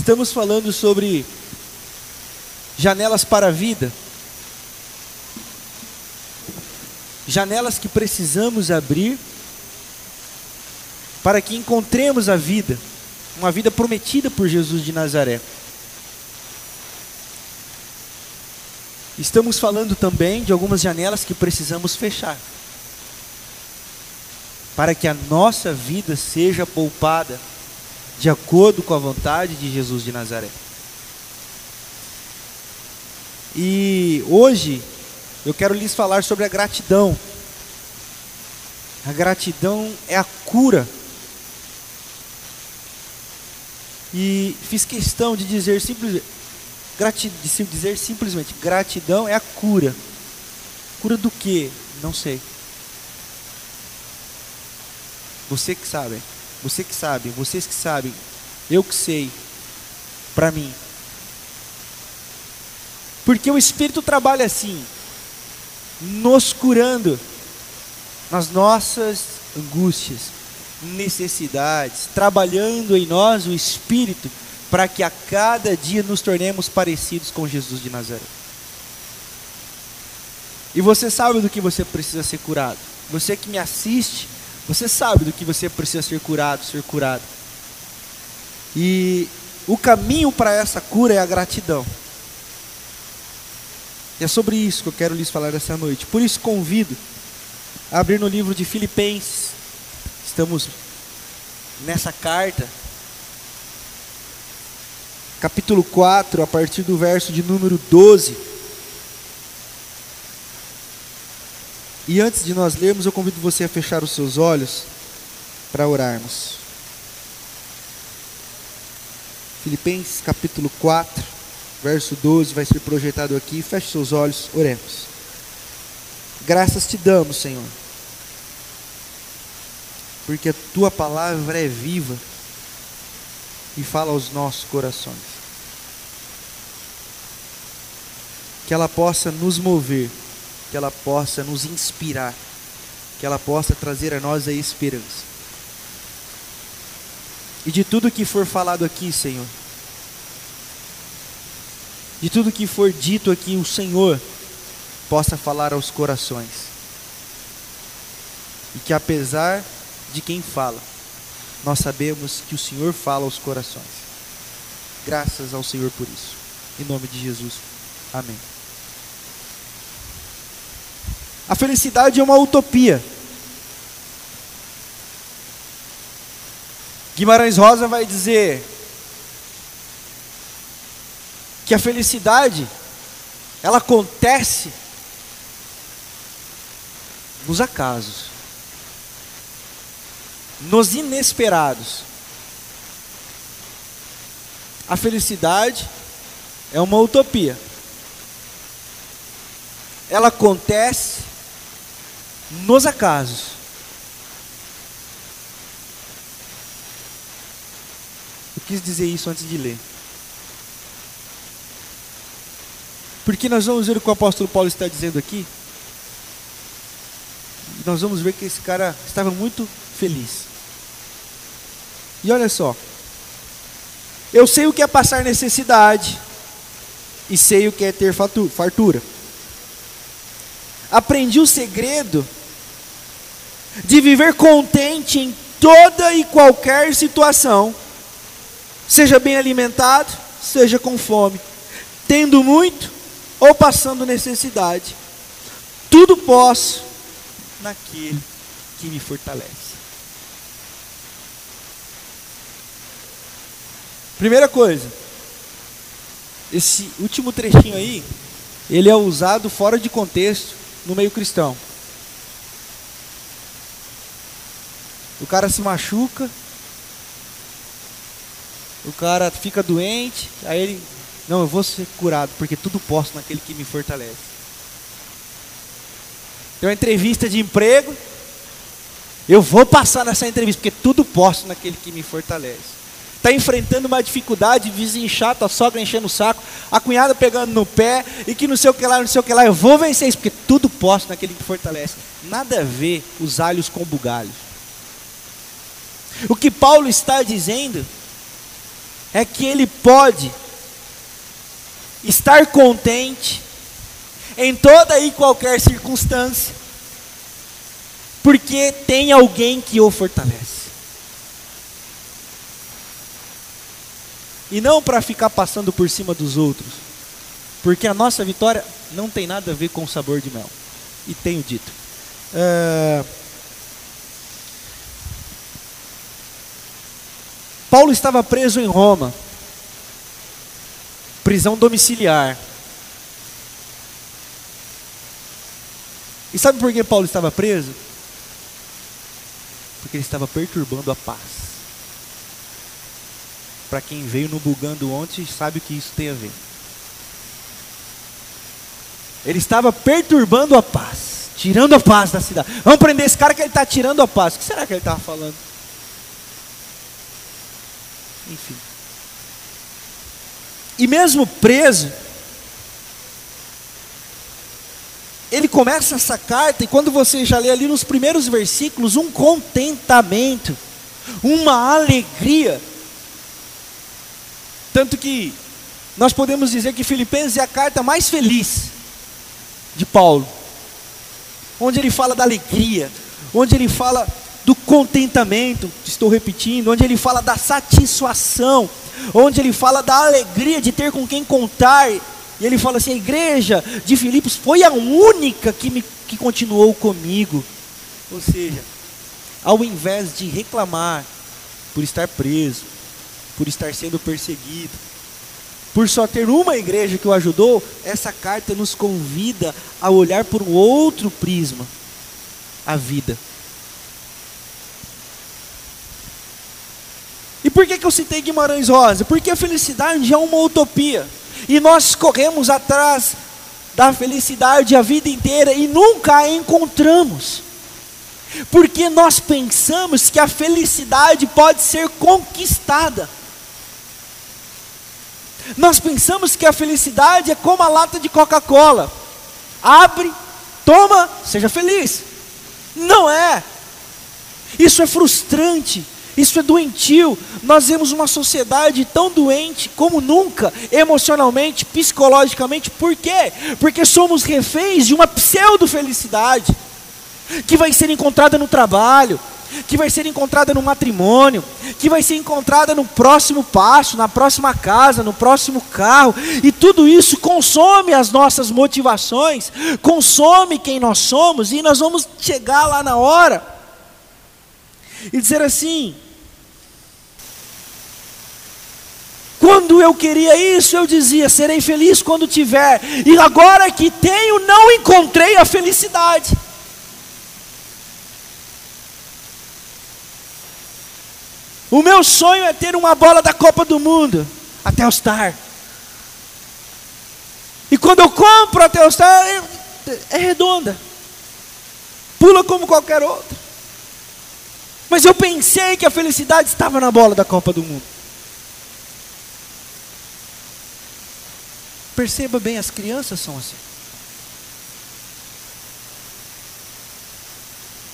Estamos falando sobre janelas para a vida, janelas que precisamos abrir para que encontremos a vida, uma vida prometida por Jesus de Nazaré. Estamos falando também de algumas janelas que precisamos fechar, para que a nossa vida seja poupada de acordo com a vontade de Jesus de Nazaré. E hoje eu quero lhes falar sobre a gratidão. A gratidão é a cura. E fiz questão de dizer simplesmente, gratidão é a cura. Cura do quê? Não sei. Você que sabe, vocês que sabem, eu que sei, para mim. Porque o Espírito trabalha assim, nos curando nas nossas angústias, necessidades, trabalhando em nós o Espírito para que a cada dia nos tornemos parecidos com Jesus de Nazaré. E você sabe do que você precisa ser curado. Você que me assiste, você sabe do que você precisa ser curado, E o caminho para essa cura é a gratidão. E é sobre isso que eu quero lhes falar essa noite. Por isso convido a abrir no livro de Filipenses. Estamos nessa carta, capítulo 4, a partir do verso de número 12. E antes de nós lermos, eu convido você a fechar os seus olhos para orarmos. Filipenses capítulo 4, verso 12, vai ser projetado aqui. Feche seus olhos, oremos. Graças te damos, Senhor, porque a tua palavra é viva e fala aos nossos corações. Que ela possa nos mover, que ela possa nos inspirar, que ela possa trazer a nós a esperança. E de tudo que for falado aqui, Senhor, de tudo que for dito aqui, o Senhor possa falar aos corações. E que apesar de quem fala, nós sabemos que o Senhor fala aos corações. Graças ao Senhor por isso. Em nome de Jesus. Amém. A felicidade é uma utopia. Guimarães Rosa vai dizer que a felicidade, ela acontece nos acasos, nos inesperados. A felicidade é uma utopia. Ela acontece nos acasos. Eu quis dizer isso antes de ler, porque nós vamos ver o que o apóstolo Paulo está dizendo aqui. Nós vamos ver que esse cara estava muito feliz. E olha só, eu sei o que é passar necessidade e sei o que é ter fartura. Aprendi o segredo de viver contente em toda e qualquer situação, seja bem alimentado, seja com fome, tendo muito ou passando necessidade. Tudo posso naquele que me fortalece. Primeira coisa, esse último trechinho aí, ele é usado fora de contexto no meio cristão. O cara se machuca, o cara fica doente, aí ele, não, eu vou ser curado, porque tudo posso naquele que me fortalece. Tem uma entrevista de emprego, eu vou passar nessa entrevista, porque tudo posso naquele que me fortalece. Está enfrentando uma dificuldade, vizinho chato, a sogra enchendo o saco, a cunhada pegando no pé, e que não sei o que lá, não sei o que lá, eu vou vencer isso, porque tudo posso naquele que fortalece. Nada a ver os alhos com bugalhos. O que Paulo está dizendo é que ele pode estar contente em toda e qualquer circunstância, porque tem alguém que o fortalece. E não para ficar passando por cima dos outros, porque a nossa vitória não tem nada a ver com o sabor de mel. E tenho dito. Paulo estava preso em Roma, prisão domiciliar. E sabe por que Paulo estava preso? Porque ele estava perturbando a paz. Para quem veio no Bugando ontem, sabe o que isso tem a ver. Ele estava perturbando a paz, tirando a paz da cidade. Vamos prender esse cara que ele está tirando a paz. O que será que ele estava falando? Enfim. E mesmo preso, ele começa essa carta, e quando você já lê ali nos primeiros versículos, um contentamento, uma alegria. Tanto que nós podemos dizer que Filipenses é a carta mais feliz de Paulo, onde ele fala da alegria, onde ele fala do contentamento, estou repetindo, onde ele fala da satisfação, onde ele fala da alegria de ter com quem contar. E ele fala assim, a igreja de Filipos foi a única que continuou comigo. Ou seja, ao invés de reclamar por estar preso, por estar sendo perseguido, por só ter uma igreja que o ajudou, essa carta nos convida a olhar por um outro prisma, a vida. E por que eu citei Guimarães Rosa? Porque a felicidade é uma utopia. E nós corremos atrás da felicidade a vida inteira e nunca a encontramos. Porque nós pensamos que a felicidade pode ser conquistada. Nós pensamos que a felicidade é como a lata de Coca-Cola. Abre, toma, seja feliz. Não é. Isso é frustrante. Isso é doentio. Nós vemos uma sociedade tão doente como nunca, emocionalmente, psicologicamente. Por quê? Porque somos reféns de uma pseudo-felicidade, que vai ser encontrada no trabalho, que vai ser encontrada no matrimônio, que vai ser encontrada no próximo passo, na próxima casa, no próximo carro. E tudo isso consome as nossas motivações, consome quem nós somos, e nós vamos chegar lá na hora e dizer assim: quando eu queria isso, eu dizia, serei feliz quando tiver. E agora que tenho, não encontrei a felicidade. O meu sonho é ter uma bola da Copa do Mundo, a Telstar. E quando eu compro a Telstar, é redonda. Pula como qualquer outra. Mas eu pensei que a felicidade estava na bola da Copa do Mundo. Perceba bem, as crianças são assim.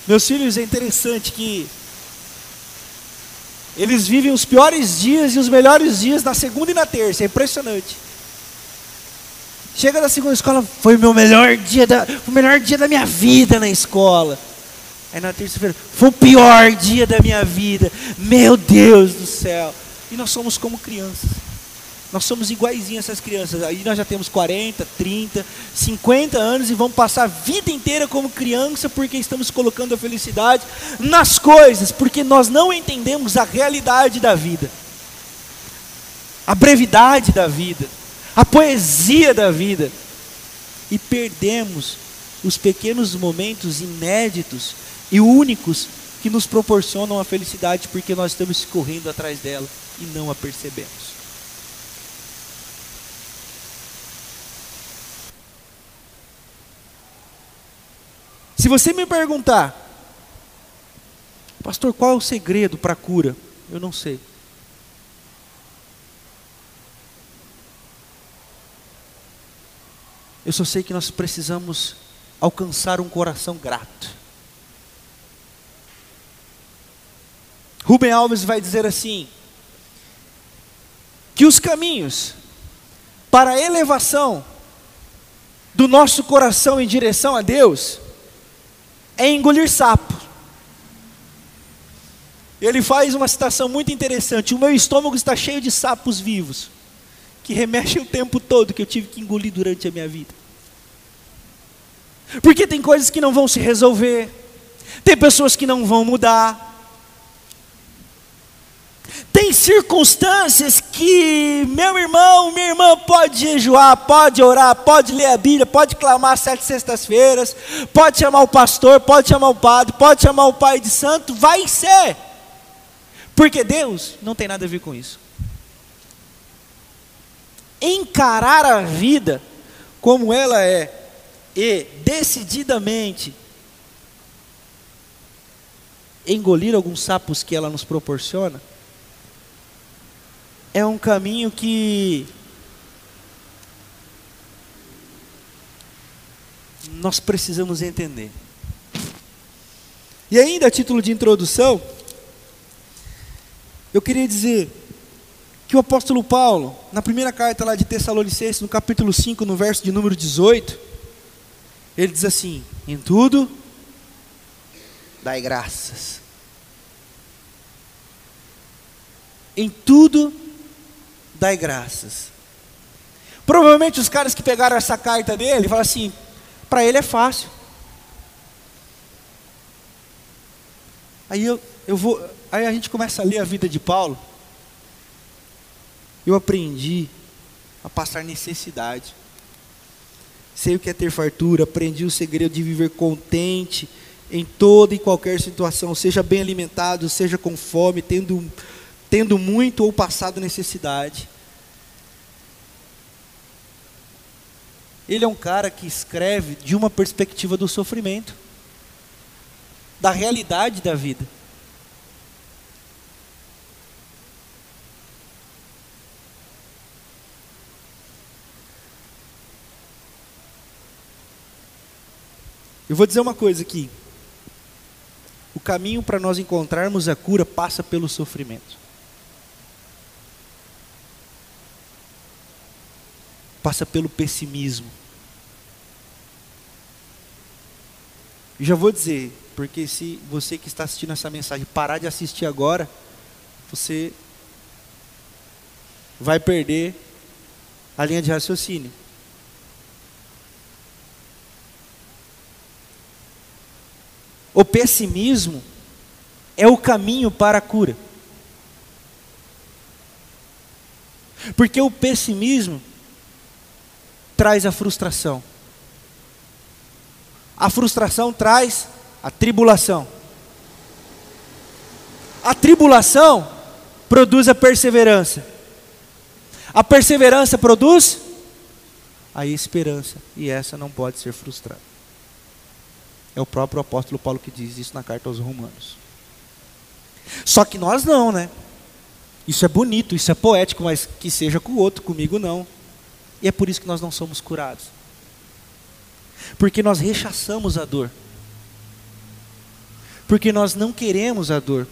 Meus filhos, é interessante que eles vivem os piores dias e os melhores dias na segunda e na terça. É impressionante. Chega na segunda escola, foi o meu melhor dia da minha vida na escola. Aí na terça-feira, foi o pior dia da minha vida. Meu Deus do céu. E nós somos como crianças. Nós somos iguaizinhos a essas crianças. Aí nós já temos 40, 30, 50 anos e vamos passar a vida inteira como criança, porque estamos colocando a felicidade nas coisas, porque nós não entendemos a realidade da vida, a brevidade da vida, a poesia da vida, e perdemos os pequenos momentos inéditos e únicos que nos proporcionam a felicidade, porque nós estamos correndo atrás dela e não a percebemos. Se você me perguntar, pastor, qual é o segredo para a cura? Eu não sei. Eu só sei que nós precisamos alcançar um coração grato. Rubem Alves vai dizer assim: que os caminhos para a elevação do nosso coração em direção a Deus é engolir sapo. Ele faz uma citação muito interessante: o meu estômago está cheio de sapos vivos, que remexem o tempo todo, que eu tive que engolir durante a minha vida. Porque tem coisas que não vão se resolver, tem pessoas que não vão mudar, tem circunstâncias que meu irmão, minha irmã pode jejuar, pode orar, pode ler a Bíblia, pode clamar 7 sextas-feiras, pode chamar o pastor, pode chamar o padre, pode chamar o pai de santo, vai ser, porque Deus não tem nada a ver com isso. Encarar a vida como ela é e decididamente engolir alguns sapos que ela nos proporciona é um caminho que nós precisamos entender. E ainda a título de introdução, eu queria dizer que o apóstolo Paulo, na primeira carta lá de Tessalonicenses, no capítulo 5, no verso de número 18, ele diz assim: em tudo, dai graças. Em tudo, dai graças. Provavelmente os caras que pegaram essa carta dele falaram assim: para ele é fácil. Aí a gente começa a ler a vida de Paulo. Eu aprendi a passar necessidade. Sei o que é ter fartura, aprendi o segredo de viver contente em toda e qualquer situação, seja bem alimentado, seja com fome, tendo muito ou passado necessidade. Ele é um cara que escreve de uma perspectiva do sofrimento, da realidade da vida. Eu vou dizer uma coisa aqui: o caminho para nós encontrarmos a cura passa pelo sofrimento. Passa pelo pessimismo. E já vou dizer, porque se você que está assistindo essa mensagem parar de assistir agora, você vai perder a linha de raciocínio. O pessimismo é o caminho para a cura. Porque o pessimismo traz a frustração. A frustração traz a tribulação. A tribulação produz a perseverança. A perseverança produz a esperança. E essa não pode ser frustrada. É o próprio apóstolo Paulo que diz isso na carta aos Romanos. Só que nós não, né? Isso é bonito, isso é poético, mas que seja com o outro, comigo não. E é por isso que nós não somos curados. Porque nós rechaçamos a dor. Porque nós não queremos a dor.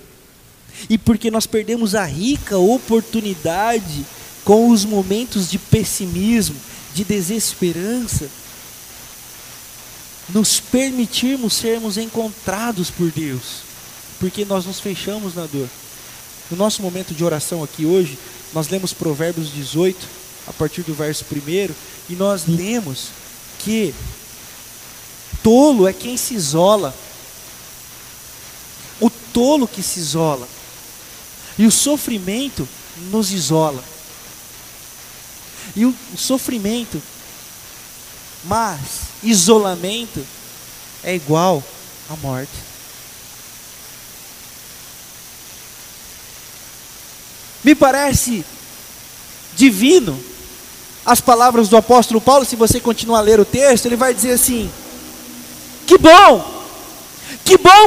E porque nós perdemos a rica oportunidade com os momentos de pessimismo, de desesperança, nos permitirmos sermos encontrados por Deus, porque nós nos fechamos na dor. No nosso momento de oração aqui hoje, nós lemos Provérbios 18, a partir do verso 1, e nós lemos que tolo é quem se isola, o tolo que se isola, e o sofrimento nos isola, e o sofrimento, mas isolamento é igual à morte. Me parece divino as palavras do apóstolo Paulo. Se você continuar a ler o texto, ele vai dizer assim: que bom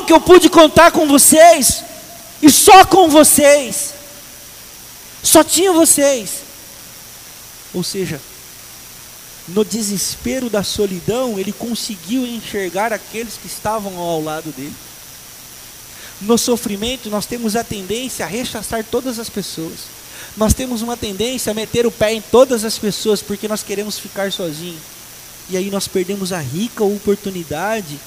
que eu pude contar com vocês, e só com vocês, só tinha vocês. Ou seja, no desespero da solidão, ele conseguiu enxergar aqueles que estavam ao lado dele. No sofrimento, nós temos a tendência a rechaçar todas as pessoas. Nós temos uma tendência a meter o pé em todas as pessoas porque nós queremos ficar sozinhos. E aí nós perdemos a rica oportunidade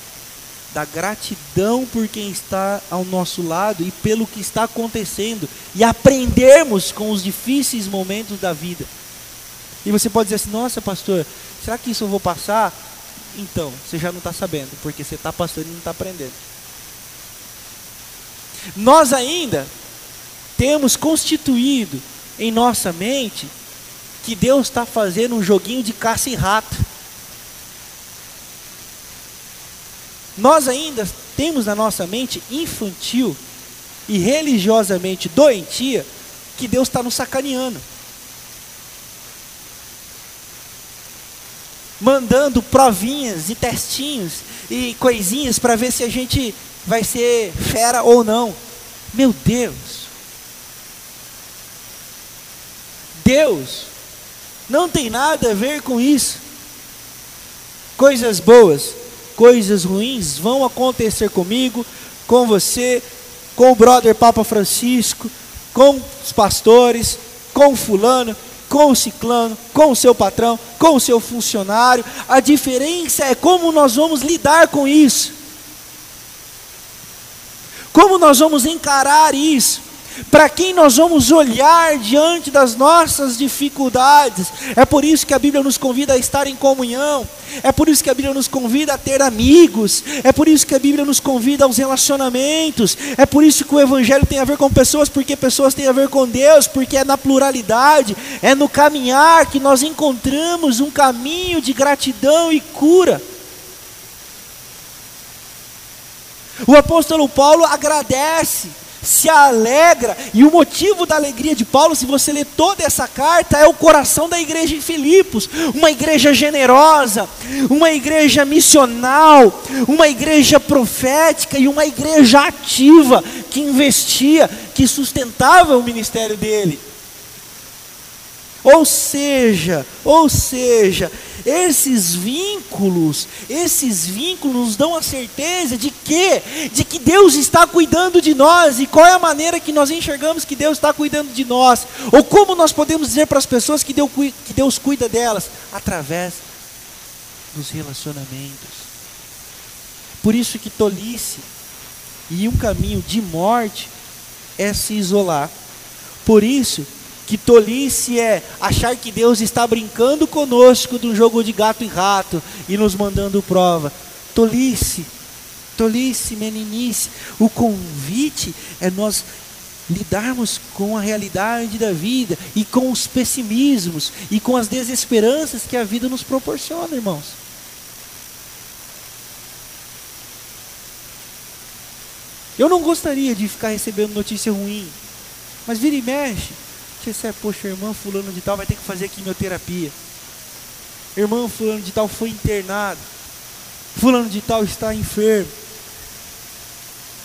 da gratidão por quem está ao nosso lado e pelo que está acontecendo. E aprendermos com os difíceis momentos da vida. E você pode dizer assim, nossa pastor, será que isso eu vou passar? Então, você já não está sabendo, porque você está passando e não está aprendendo. Nós ainda temos constituído em nossa mente que Deus está fazendo um joguinho de caça e rato. Nós ainda temos na nossa mente infantil e religiosamente doentia que Deus está nos sacaneando. Mandando provinhas e testinhos e coisinhas para ver se a gente vai ser fera ou não. Meu Deus! Deus não tem nada a ver com isso. Coisas boas, coisas ruins vão acontecer comigo, com você, com o brother Papa Francisco, com os pastores, com fulano, com o ciclano, com o seu patrão, com o seu funcionário. A diferença é como nós vamos lidar com isso. Como nós vamos encarar isso. Para quem nós vamos olhar diante das nossas dificuldades. É por isso que a Bíblia nos convida a estar em comunhão. É por isso que a Bíblia nos convida a ter amigos. É por isso que a Bíblia nos convida aos relacionamentos. É por isso que o Evangelho tem a ver com pessoas, porque pessoas têm a ver com Deus, porque é na pluralidade, é no caminhar que nós encontramos um caminho de gratidão e cura. O apóstolo Paulo agradece, se alegra, e o motivo da alegria de Paulo, se você ler toda essa carta, é o coração da igreja em Filipos, uma igreja generosa, uma igreja missional, uma igreja profética e uma igreja ativa, que investia, que sustentava o ministério dele. Ou seja, esses vínculos nos dão a certeza de que Deus está cuidando de nós. E qual é a maneira que nós enxergamos que Deus está cuidando de nós? Ou como nós podemos dizer para as pessoas que Deus cuida delas? Através dos relacionamentos. Por isso que tolice e um caminho de morte é se isolar. Por isso que tolice é achar que Deus está brincando conosco de um jogo de gato e rato e nos mandando prova. Tolice, meninice. O convite é nós lidarmos com a realidade da vida e com os pessimismos e com as desesperanças que a vida nos proporciona, irmãos. Eu não gostaria de ficar recebendo notícia ruim, mas vira e mexe. Poxa, irmã fulano de tal vai ter que fazer quimioterapia. Irmã fulano de tal foi internado. Fulano de tal está enfermo.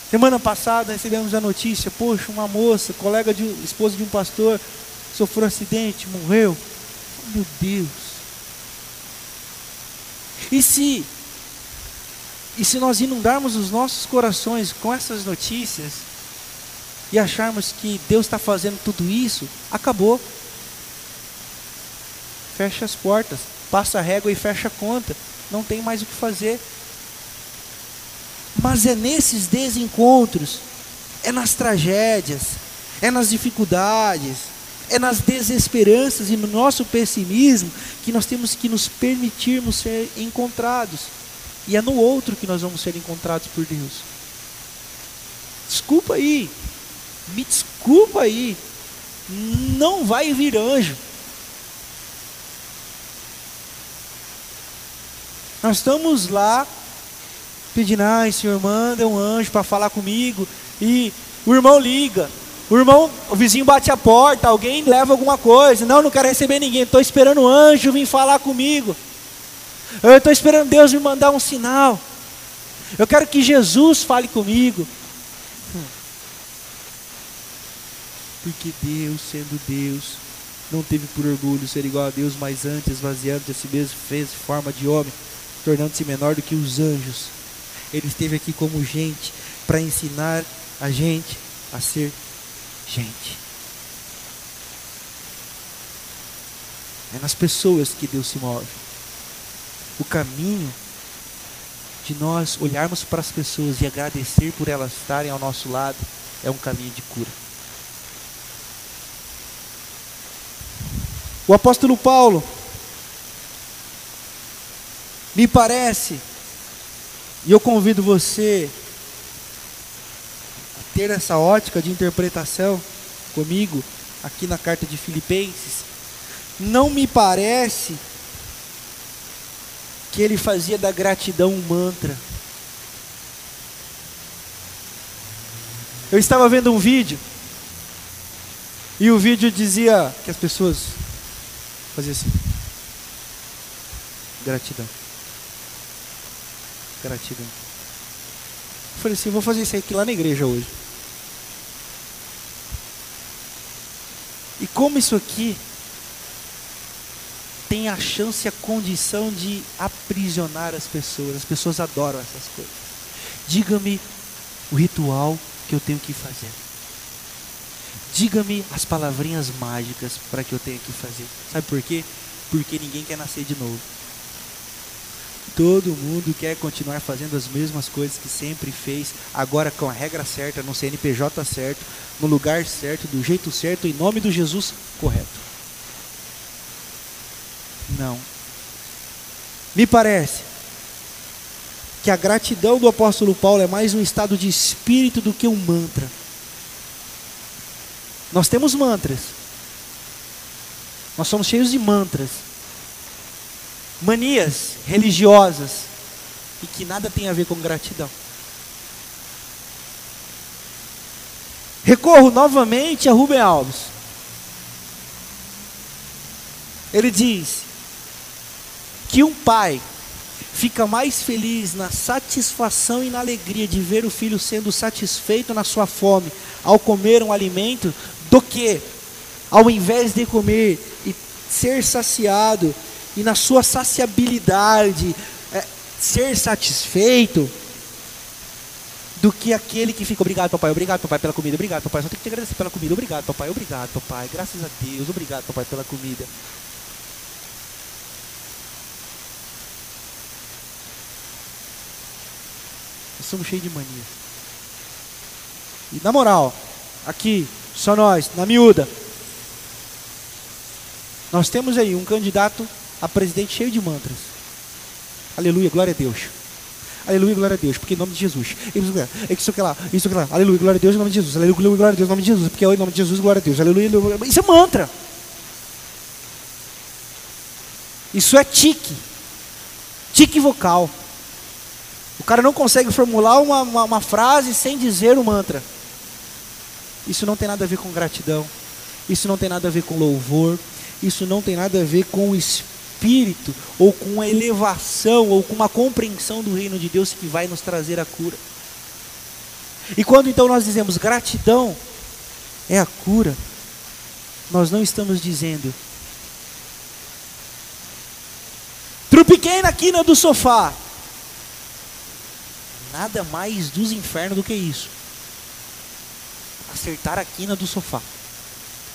Semana passada recebemos a notícia, poxa, uma moça, esposa de um pastor, sofreu um acidente, morreu. Meu Deus. E se nós inundarmos os nossos corações com essas notícias e acharmos que Deus está fazendo tudo isso, acabou. Fecha as portas, passa a régua e fecha a conta. Não tem mais o que fazer. Mas é nesses desencontros, é nas tragédias, é nas dificuldades, é nas desesperanças e no nosso pessimismo que nós temos que nos permitirmos ser encontrados. E é no outro que nós vamos ser encontrados por Deus. Me desculpa aí, não vai vir anjo. Nós estamos lá pedindo, ai Senhor, manda um anjo para falar comigo. E o irmão liga, o vizinho bate a porta, alguém leva alguma coisa. Não quero receber ninguém, estou esperando o anjo vir falar comigo. Eu estou esperando Deus me mandar um sinal. Eu quero que Jesus fale comigo. Porque Deus, sendo Deus, não teve por orgulho ser igual a Deus, mas antes, esvaziando-se a si mesmo, fez forma de homem, tornando-se menor do que os anjos. Ele esteve aqui como gente, para ensinar a gente a ser gente. É nas pessoas que Deus se move. O caminho de nós olharmos para as pessoas e agradecer por elas estarem ao nosso lado é um caminho de cura. O apóstolo Paulo, me parece, e eu convido você a ter essa ótica de interpretação comigo, aqui na carta de Filipenses, não me parece que ele fazia da gratidão um mantra. Eu estava vendo um vídeo, e o vídeo dizia que as pessoas faziam assim: gratidão, gratidão. Eu falei assim, vou fazer isso aqui lá na igreja hoje. E como isso aqui tem a chance e a condição de aprisionar as pessoas adoram essas coisas. Diga-me o ritual que eu tenho que fazer. Diga-me as palavrinhas mágicas para que eu tenha que fazer. Sabe por quê? Porque ninguém quer nascer de novo. Todo mundo quer continuar fazendo as mesmas coisas que sempre fez, agora com a regra certa, no CNPJ certo, no lugar certo, do jeito certo, em nome do Jesus correto. Não. Me parece que a gratidão do apóstolo Paulo é mais um estado de espírito do que um mantra. Nós temos mantras. Nós somos cheios de mantras. Manias religiosas e que nada tem a ver com gratidão. Recorro novamente a Rubem Alves. Ele diz que um pai fica mais feliz na satisfação e na alegria de ver o filho sendo satisfeito na sua fome ao comer um alimento, do que ao invés de comer e ser saciado e na sua saciabilidade ser satisfeito, do que aquele que fica: obrigado papai pela comida, obrigado papai, só tenho que te agradecer pela comida, obrigado papai, graças a Deus, obrigado papai pela comida. Nós somos cheios de mania. E na moral, aqui, só nós, na miúda, nós temos aí um candidato a presidente cheio de mantras. Aleluia, glória a Deus. Aleluia, glória a Deus, porque em nome de Jesus. Isso que lá, isso que lá. Aleluia, glória a Deus, em nome de Jesus. Aleluia, glória a Deus, em nome de Jesus. Porque é em nome de Jesus, glória a Deus. Aleluia, glória a Deus. Isso é mantra. Isso é tique. Tique vocal. O cara não consegue formular uma frase sem dizer o mantra. Isso não tem nada a ver com gratidão. Isso não tem nada a ver com louvor. Isso não tem nada a ver com o espírito, ou com a elevação, ou com uma compreensão do reino de Deus que vai nos trazer a cura. E quando então nós dizemos gratidão é a cura, nós não estamos dizendo: trupiquei na quina do sofá. Nada mais dos infernos do que isso. Acertar a quina do sofá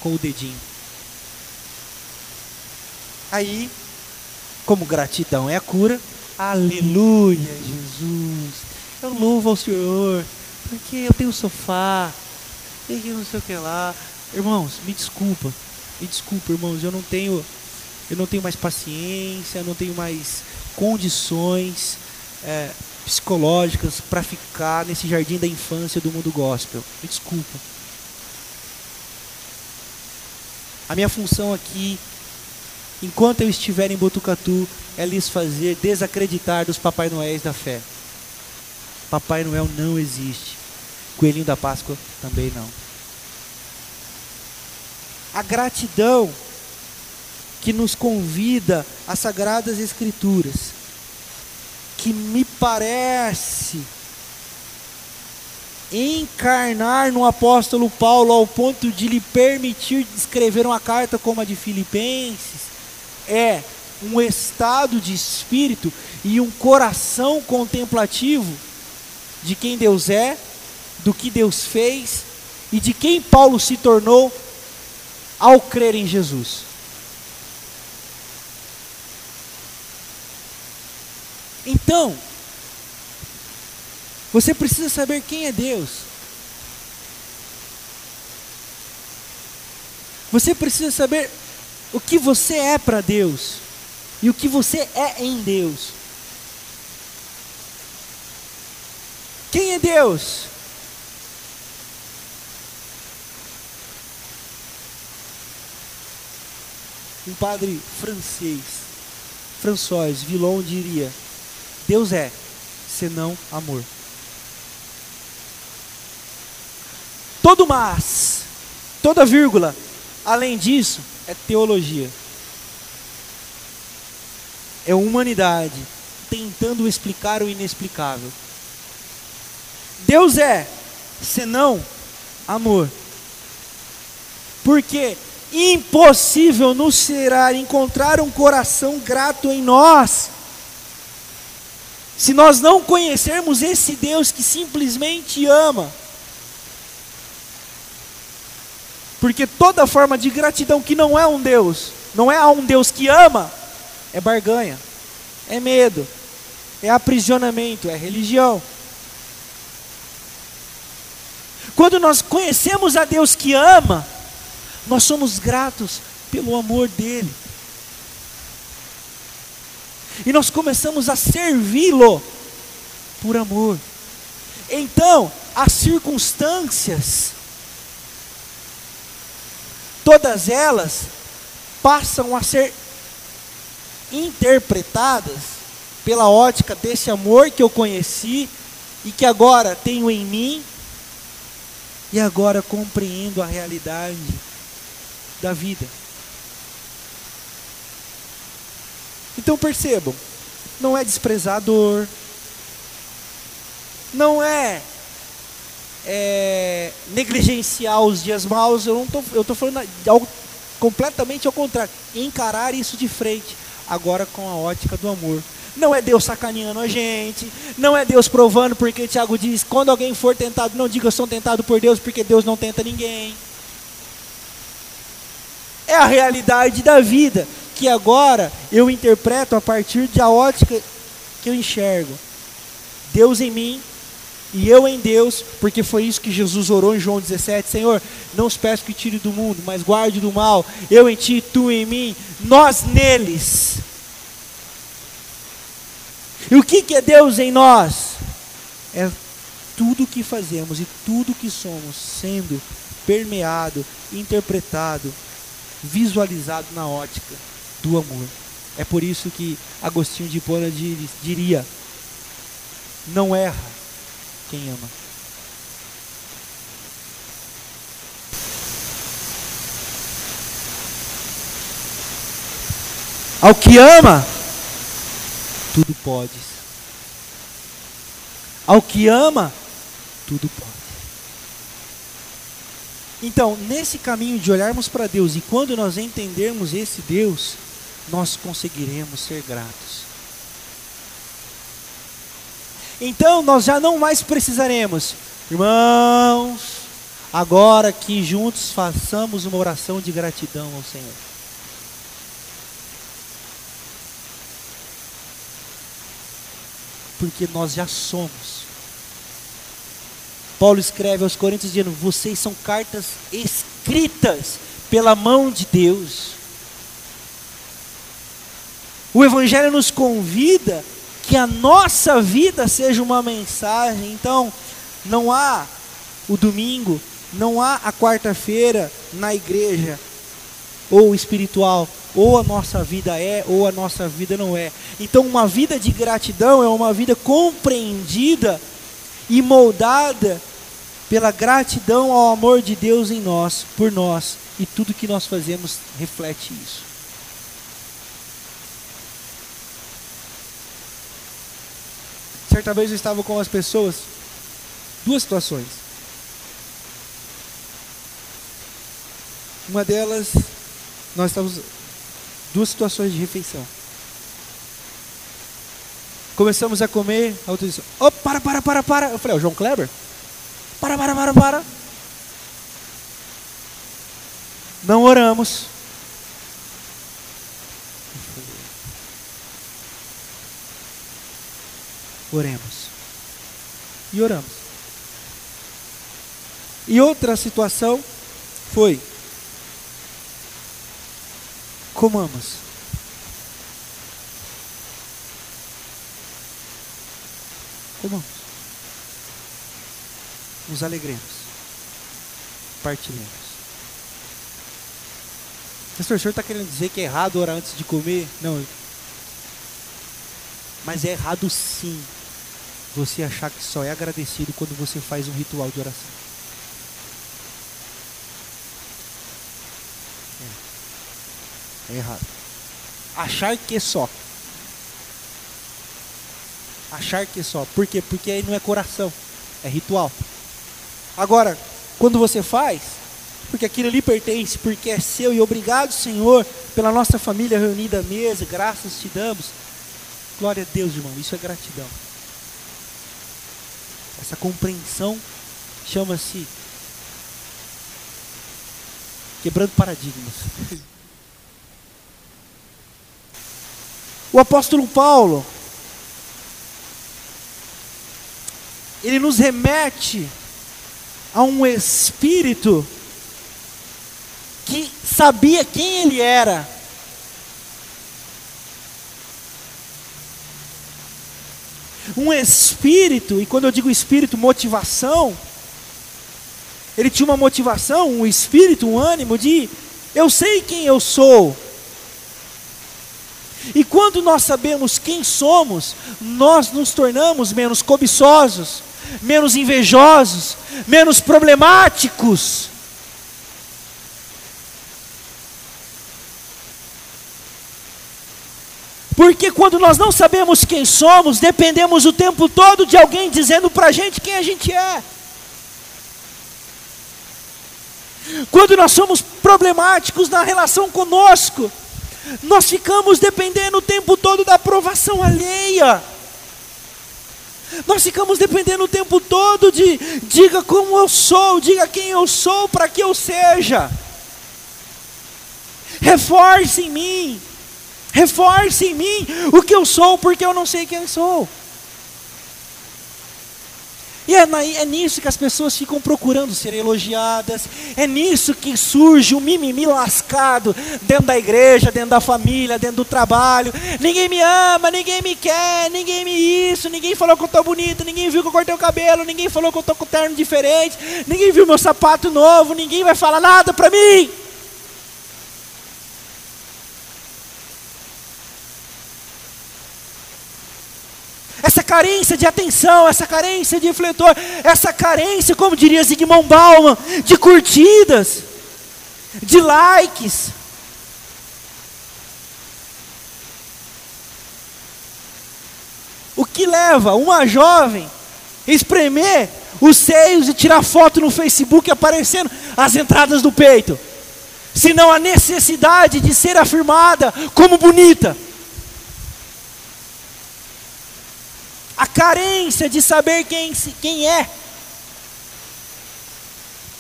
com o dedinho. Aí, como gratidão é a cura, aleluia, Jesus, eu louvo ao Senhor, porque eu tenho sofá, e não sei o que lá. Irmãos, me desculpa, irmãos, eu não tenho mais paciência, eu não tenho mais condições psicológicas para ficar nesse jardim da infância do mundo gospel. Me desculpa. A minha função aqui, enquanto eu estiver em Botucatu, é lhes fazer desacreditar dos Papai Noéis da fé. Papai Noel não existe. Coelhinho da Páscoa também não. A gratidão que nos convida as Sagradas Escrituras, que me parece encarnar no apóstolo Paulo ao ponto de lhe permitir escrever uma carta como a de Filipenses, é um estado de espírito e um coração contemplativo de quem Deus é, do que Deus fez e de quem Paulo se tornou ao crer em Jesus. Então, você precisa saber quem é Deus. Você precisa saber o que você é para Deus e o que você é em Deus. Quem é Deus? Um padre francês, François Villon, diria: Deus é, senão amor. Todo mas, toda vírgula, além disso, é teologia. É humanidade tentando explicar o inexplicável. Deus é, senão amor. Porque impossível nos será encontrar um coração grato em nós, se nós não conhecermos esse Deus que simplesmente ama. Porque toda forma de gratidão que não é um Deus, não é a um Deus que ama, é barganha, é medo, é aprisionamento, é religião. Quando nós conhecemos a Deus que ama, nós somos gratos pelo amor dele. E nós começamos a servi-lo por amor. Então, as circunstâncias, todas elas passam a ser interpretadas pela ótica desse amor que eu conheci e que agora tenho em mim, e agora compreendo a realidade da vida. Então percebam, não é desprezador, não é, negligenciar os dias maus. Eu estou falando algo completamente ao contrário, encarar isso de frente, agora com a ótica do amor. Não é Deus sacaneando a gente, não é Deus provando, porque Tiago diz, quando alguém for tentado, não diga sou tentado por Deus, porque Deus não tenta ninguém. É a realidade da vida, que agora eu interpreto a partir da ótica que eu enxergo. Deus em mim e eu em Deus, porque foi isso que Jesus orou em João 17, Senhor, não os peço que tire do mundo, mas guarde do mal, eu em ti, tu em mim, nós neles. E o que é Deus em nós? É tudo o que fazemos e tudo o que somos sendo permeado, interpretado, visualizado na ótica do amor. É por isso que Agostinho de Hipona diria, não erra quem ama. Ao que ama, tudo podes. Ao que ama, tudo pode. Então, nesse caminho de olharmos para Deus, e quando nós entendermos esse Deus, nós conseguiremos ser gratos. Então, nós já não mais precisaremos, irmãos, agora que juntos façamos uma oração de gratidão ao Senhor. Porque nós já somos. Paulo escreve aos Coríntios dizendo, vocês são cartas escritas pela mão de Deus. O Evangelho nos convida que a nossa vida seja uma mensagem. Então, não há o domingo, não há a quarta-feira na igreja, ou espiritual, ou a nossa vida é, ou a nossa vida não é. Então, uma vida de gratidão é uma vida compreendida e moldada pela gratidão ao amor de Deus em nós, por nós, e tudo que nós fazemos reflete isso. Certa vez eu estava com as pessoas, duas situações. Uma delas, nós estávamos duas situações de refeição. Começamos a comer, a outra disse, oh, para. Eu falei, João Kleber? Para. Não oramos. Oremos. E oramos. E outra situação foi: comamos. Comamos. Nos alegremos. Partilhemos. Pastor, o senhor está querendo dizer que é errado orar antes de comer? Não. Mas é errado sim você achar que só é agradecido quando você faz um ritual de oração. É errado. Achar que é só. Achar que é só. Por quê? Porque aí não é coração, é ritual. Agora, quando você faz, porque aquilo ali pertence, porque é seu, e obrigado, Senhor, pela nossa família reunida à mesa, graças te damos. Glória a Deus, irmão, isso é gratidão. Essa compreensão chama-se quebrando paradigmas. O apóstolo Paulo, ele nos remete a um espírito que sabia quem ele era. Um espírito, e quando eu digo espírito, motivação, ele tinha uma motivação, um espírito, um ânimo de: eu sei quem eu sou. E quando nós sabemos quem somos, nós nos tornamos menos cobiçosos, menos invejosos, menos problemáticos. Porque quando nós não sabemos quem somos, dependemos o tempo todo de alguém dizendo para a gente quem a gente é. Quando nós somos problemáticos na relação conosco, nós ficamos dependendo o tempo todo da aprovação alheia. Nós ficamos dependendo o tempo todo de: diga como eu sou, diga quem eu sou para que eu seja. Reforce em mim o que eu sou, porque eu não sei quem eu sou. E é nisso que as pessoas ficam procurando ser elogiadas. É nisso que surge o mimimi lascado dentro da igreja, dentro da família, dentro do trabalho. Ninguém me ama, ninguém me quer, ninguém me isso, ninguém falou que eu tô bonito, ninguém viu que eu cortei o cabelo, ninguém falou que eu tô com terno diferente, ninguém viu meu sapato novo, ninguém vai falar nada pra mim. Essa carência de atenção, essa carência de fletor, essa carência, como diria Zygmunt Bauman, de curtidas, de likes. O que leva uma jovem a espremer os seios e tirar foto no Facebook aparecendo as entradas do peito, se não a necessidade de ser afirmada como bonita? A carência de saber quem é.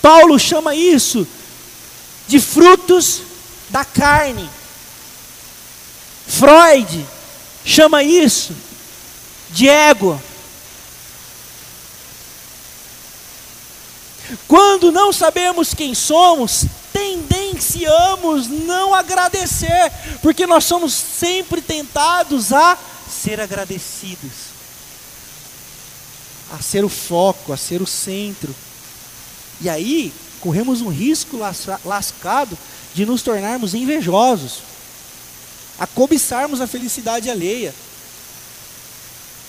Paulo chama isso de frutos da carne. Freud chama isso de ego. Quando não sabemos quem somos, tendenciamos não agradecer, porque nós somos sempre tentados a ser agradecidos, a ser o foco, a ser o centro. E aí, corremos um risco lascado de nos tornarmos invejosos, a cobiçarmos a felicidade alheia.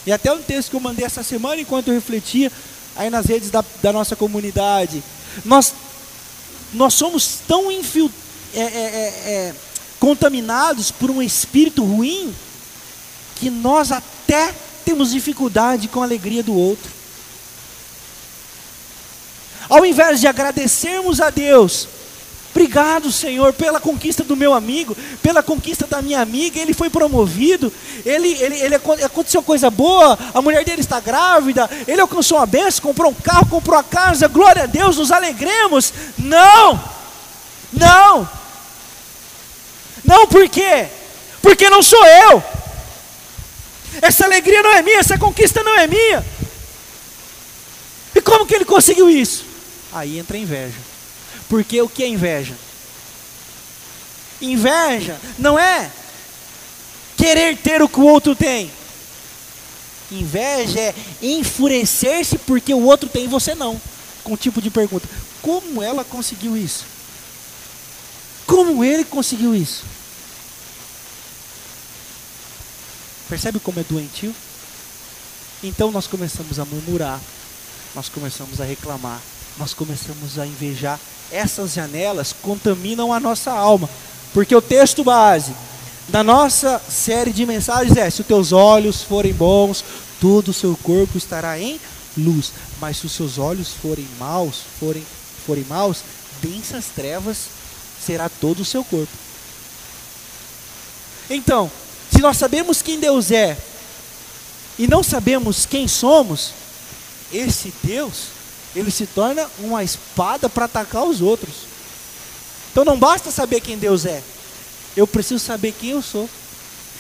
E até um texto que eu mandei essa semana, enquanto eu refletia, aí nas redes da nossa comunidade. Nós somos tão contaminados por um espírito ruim, que nós até temos dificuldade com a alegria do outro. Ao invés de agradecermos a Deus: obrigado, Senhor, pela conquista do meu amigo, pela conquista da minha amiga, ele foi promovido, ele aconteceu coisa boa, a mulher dele está grávida, ele alcançou uma bênção, comprou um carro, comprou a casa, glória a Deus, nos alegremos. Não, por quê? Porque não sou eu. Essa alegria não é minha, essa conquista não é minha. E como que ele conseguiu isso? Aí entra a inveja. Porque o que é inveja? Inveja não é querer ter o que o outro tem. Inveja é enfurecer-se porque o outro tem e você não. Com o tipo de pergunta: como ela conseguiu isso? Como ele conseguiu isso? Percebe como é doentio? Então nós começamos a murmurar, nós começamos a reclamar, nós começamos a invejar. Essas janelas contaminam a nossa alma. Porque o texto base da nossa série de mensagens é: se os teus olhos forem bons, todo o seu corpo estará em luz. Mas se os seus olhos forem maus, densas trevas será todo o seu corpo. Então, se nós sabemos quem Deus é e não sabemos quem somos, esse Deus, ele se torna uma espada para atacar os outros. Então não basta saber quem Deus é, eu preciso saber quem eu sou.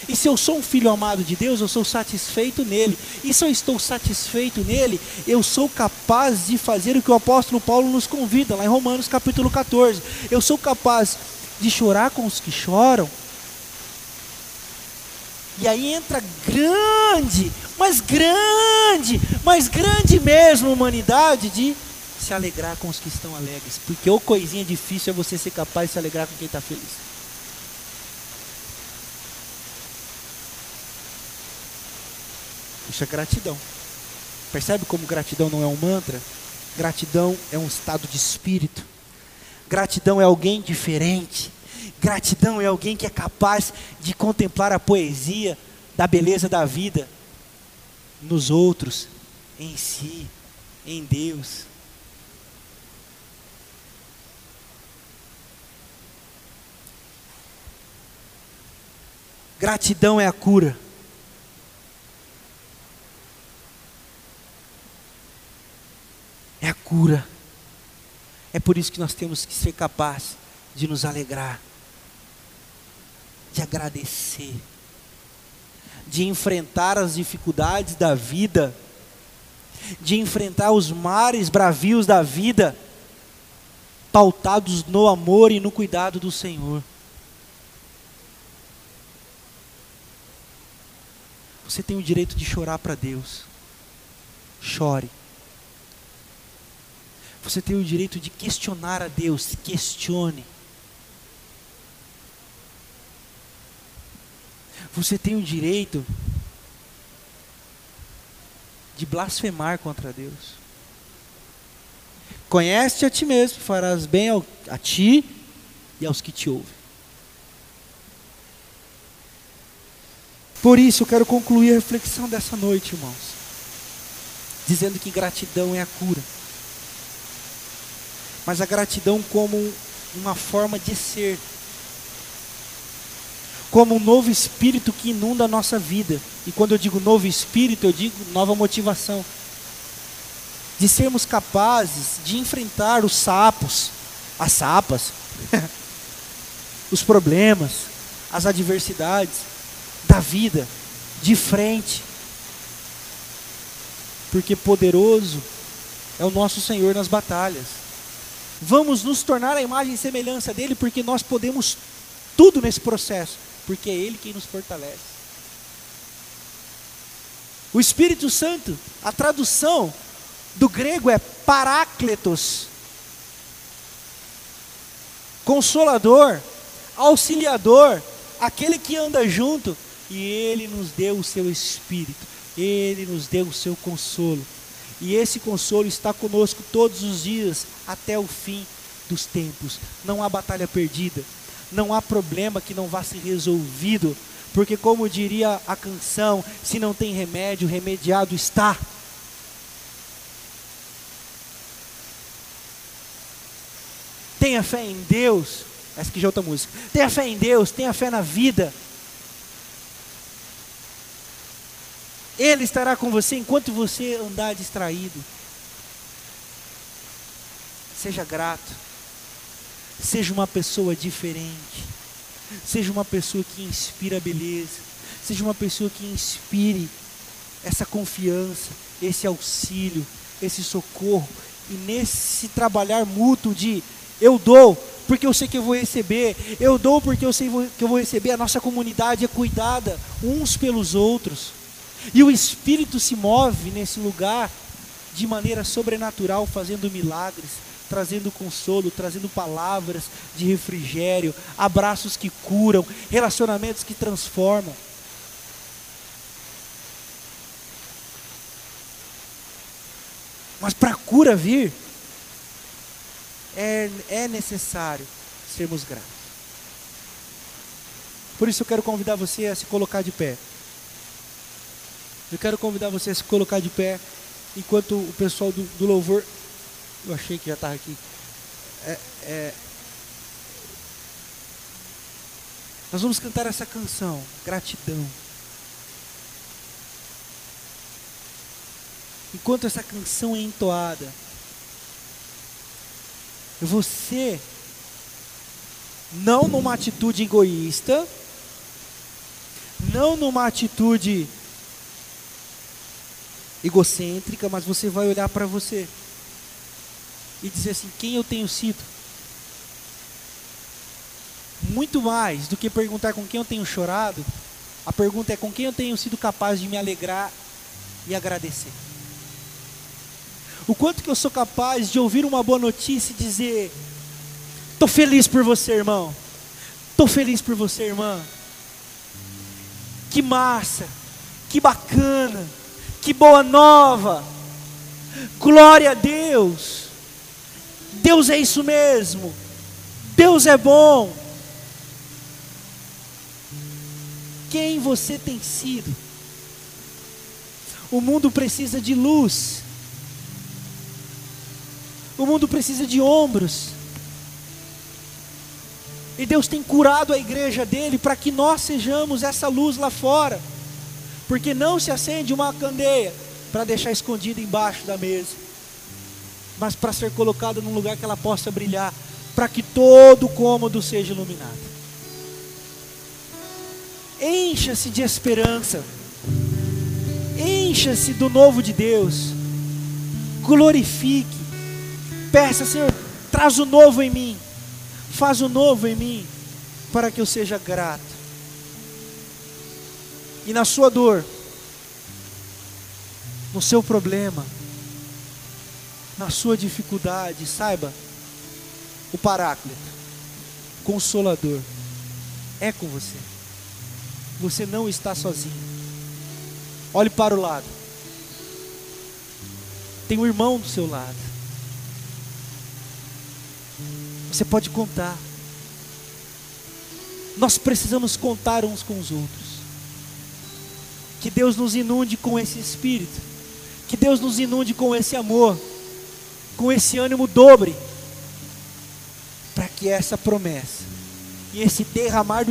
E se eu sou um filho amado de Deus, eu sou satisfeito nele. E se eu estou satisfeito nele, eu sou capaz de fazer o que o apóstolo Paulo nos convida, lá em Romanos capítulo 14. Eu sou capaz de chorar com os que choram. E aí entra grande, mas grande, mas grande mesmo a humanidade de se alegrar com os que estão alegres. Porque ô coisinha difícil é você ser capaz de se alegrar com quem está feliz. Isso é gratidão. Percebe como gratidão não é um mantra? Gratidão é um estado de espírito. Gratidão é alguém diferente. Gratidão é alguém que é capaz de contemplar a poesia da beleza da vida nos outros, em si, em Deus. Gratidão é a cura. É a cura. É por isso que nós temos que ser capazes de nos alegrar, de agradecer, de enfrentar as dificuldades da vida, de enfrentar os mares bravios da vida, pautados no amor e no cuidado do Senhor. Você tem o direito de chorar para Deus. Chore. Você tem o direito de questionar a Deus, questione. Você tem o direito de blasfemar contra Deus. Conhece-te a ti mesmo, farás bem a ti e aos que te ouvem. Por isso eu quero concluir a reflexão dessa noite, irmãos, dizendo que gratidão é a cura. Mas a gratidão como uma forma de ser, como um novo espírito que inunda a nossa vida. E quando eu digo novo espírito, eu digo nova motivação, de sermos capazes de enfrentar os sapos, as sapas, os problemas, as adversidades da vida, de frente. Porque poderoso é o nosso Senhor nas batalhas. Vamos nos tornar a imagem e semelhança dele, porque nós podemos tudo nesse processo, porque é ele quem nos fortalece. O Espírito Santo, a tradução do grego é Paráclitos, consolador, auxiliador, aquele que anda junto, e ele nos deu o seu Espírito, ele nos deu o seu consolo. E esse consolo está conosco todos os dias, até o fim dos tempos. Não há batalha perdida, não há problema que não vá ser resolvido, porque como diria a canção, se não tem remédio, remediado está. Tenha fé em Deus, essa aqui já é outra música. Tenha fé em Deus, tenha fé na vida. Ele estará com você enquanto você andar distraído. Seja grato. Seja uma pessoa diferente. Seja uma pessoa que inspira beleza. seja uma pessoa que inspire essa confiança, esse auxílio, esse socorro, e nesse trabalhar mútuo de eu dou porque eu sei que eu vou receber, eu dou porque eu sei que eu vou receber. A nossa comunidade é cuidada uns pelos outros, e o Espírito se move nesse lugar de maneira sobrenatural, fazendo milagres, trazendo consolo, trazendo palavras de refrigério, abraços que curam, relacionamentos que transformam. Mas para a cura vir, é necessário sermos gratos. Por isso eu quero convidar você a se colocar de pé. Eu quero convidar você a se colocar de pé, enquanto o pessoal do louvor... Eu achei que já estava aqui. Nós vamos cantar essa canção, Gratidão. Enquanto essa canção é entoada, você, não numa atitude egoísta, não numa atitude egocêntrica, mas você vai olhar para você e dizer assim: quem eu tenho sido? Muito mais do que perguntar com quem eu tenho chorado, a pergunta é com quem eu tenho sido capaz de me alegrar e agradecer. O quanto que eu sou capaz de ouvir uma boa notícia e dizer: estou feliz por você, irmão, estou feliz por você, irmã, que massa, que bacana, que boa nova, glória a Deus, Deus é isso mesmo, Deus é bom. Quem você tem sido? O mundo precisa de luz, o mundo precisa de ombros, e Deus tem curado a igreja dele para que nós sejamos essa luz lá fora. Porque não se acende uma candeia para deixar escondida embaixo da mesa, mas para ser colocada num lugar que ela possa brilhar, para que todo o cômodo seja iluminado. Encha-se de esperança, encha-se do novo de Deus, glorifique, peça: Senhor, traz o novo em mim, faz o novo em mim, para que eu seja grato. E na sua dor, no seu problema, na sua dificuldade, saiba, o Paráclito, Consolador, é com você. Você não está sozinho. Olhe para o lado. Tem um irmão do seu lado. Você pode contar. Nós precisamos contar uns com os outros. Que Deus nos inunde com esse espírito, que Deus nos inunde com esse amor, com esse ânimo dobre, para que essa promessa e esse derramar do